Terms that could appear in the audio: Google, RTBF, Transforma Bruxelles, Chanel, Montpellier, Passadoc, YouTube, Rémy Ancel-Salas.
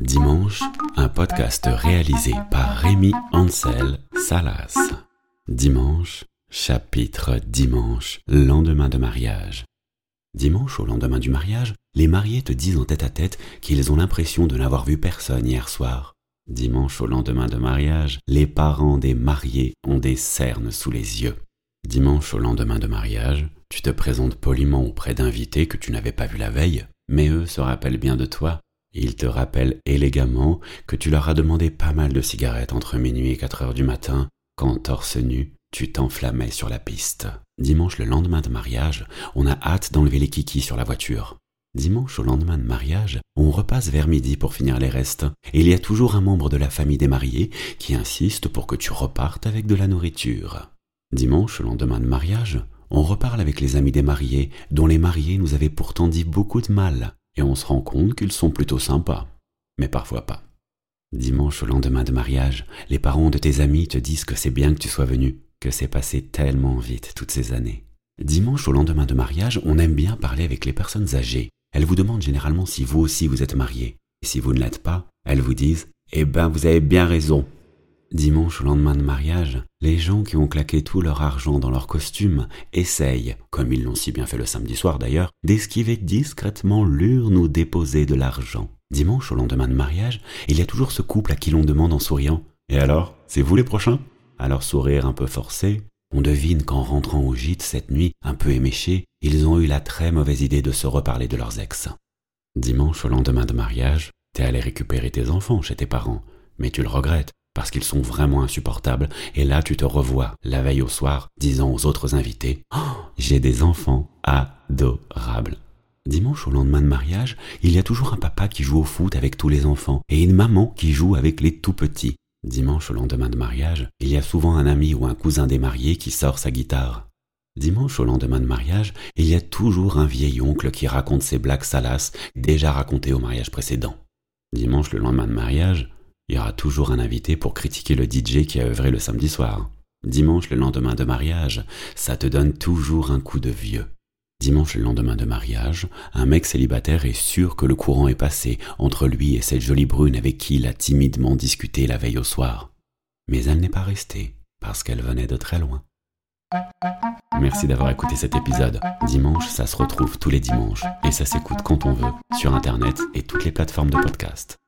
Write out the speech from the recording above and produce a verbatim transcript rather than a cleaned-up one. Dimanche, un podcast réalisé par Rémy Ancel-Salas. Dimanche, chapitre Dimanche, lendemain de mariage. Dimanche, au lendemain du mariage, les mariés te disent en tête-à-tête qu'ils ont l'impression de n'avoir vu personne hier soir. Dimanche, au lendemain de mariage, les parents des mariés ont des cernes sous les yeux. Dimanche, au lendemain de mariage, tu te présentes poliment auprès d'invités que tu n'avais pas vus la veille, mais eux se rappellent bien de toi. Ils te rappellent élégamment que tu leur as demandé pas mal de cigarettes entre minuit et quatre heures du matin, quand torse nu, tu t'enflammais sur la piste. Dimanche, le lendemain de mariage, on a hâte d'enlever les kikis sur la voiture. Dimanche, au lendemain de mariage, on repasse vers midi pour finir les restes, et il y a toujours un membre de la famille des mariés qui insiste pour que tu repartes avec de la nourriture. Dimanche, au lendemain de mariage, on reparle avec les amis des mariés, dont les mariés nous avaient pourtant dit beaucoup de mal, et on se rend compte qu'ils sont plutôt sympas, mais parfois pas. Dimanche, au lendemain de mariage, les parents de tes amis te disent que c'est bien que tu sois venu, que c'est passé tellement vite toutes ces années. Dimanche, au lendemain de mariage, on aime bien parler avec les personnes âgées. Elles vous demandent généralement si vous aussi vous êtes mariés. Et si vous ne l'êtes pas, elles vous disent « Eh ben, vous avez bien raison !» Dimanche, au lendemain de mariage, les gens qui ont claqué tout leur argent dans leur costume essayent, comme ils l'ont si bien fait le samedi soir d'ailleurs, d'esquiver discrètement l'urne ou déposer de l'argent. Dimanche, au lendemain de mariage, il y a toujours ce couple à qui l'on demande en souriant « Et alors, c'est vous les prochains ?» À leur sourire un peu forcé, on devine qu'en rentrant au gîte cette nuit, un peu éméchés, ils ont eu la très mauvaise idée de se reparler de leurs ex. Dimanche, au lendemain de mariage, t'es allé récupérer tes enfants chez tes parents, mais tu le regrettes, parce qu'ils sont vraiment insupportables, et là tu te revois, la veille au soir, disant aux autres invités « Oh, j'ai des enfants adorables !» Dimanche, au lendemain de mariage, il y a toujours un papa qui joue au foot avec tous les enfants, et une maman qui joue avec les tout-petits. Dimanche, au lendemain de mariage, il y a souvent un ami ou un cousin des mariés qui sort sa guitare. Dimanche, au lendemain de mariage, il y a toujours un vieil oncle qui raconte ses blagues salaces déjà racontées au mariage précédent. Dimanche, le lendemain de mariage, il y aura toujours un invité pour critiquer le D J qui a œuvré le samedi soir. Dimanche, le lendemain de mariage, ça te donne toujours un coup de vieux. Dimanche, le lendemain de mariage, un mec célibataire est sûr que le courant est passé entre lui et cette jolie brune avec qui il a timidement discuté la veille au soir. Mais elle n'est pas restée, parce qu'elle venait de très loin. Merci d'avoir écouté cet épisode. Dimanche, ça se retrouve tous les dimanches, et ça s'écoute quand on veut, sur Internet et toutes les plateformes de podcast.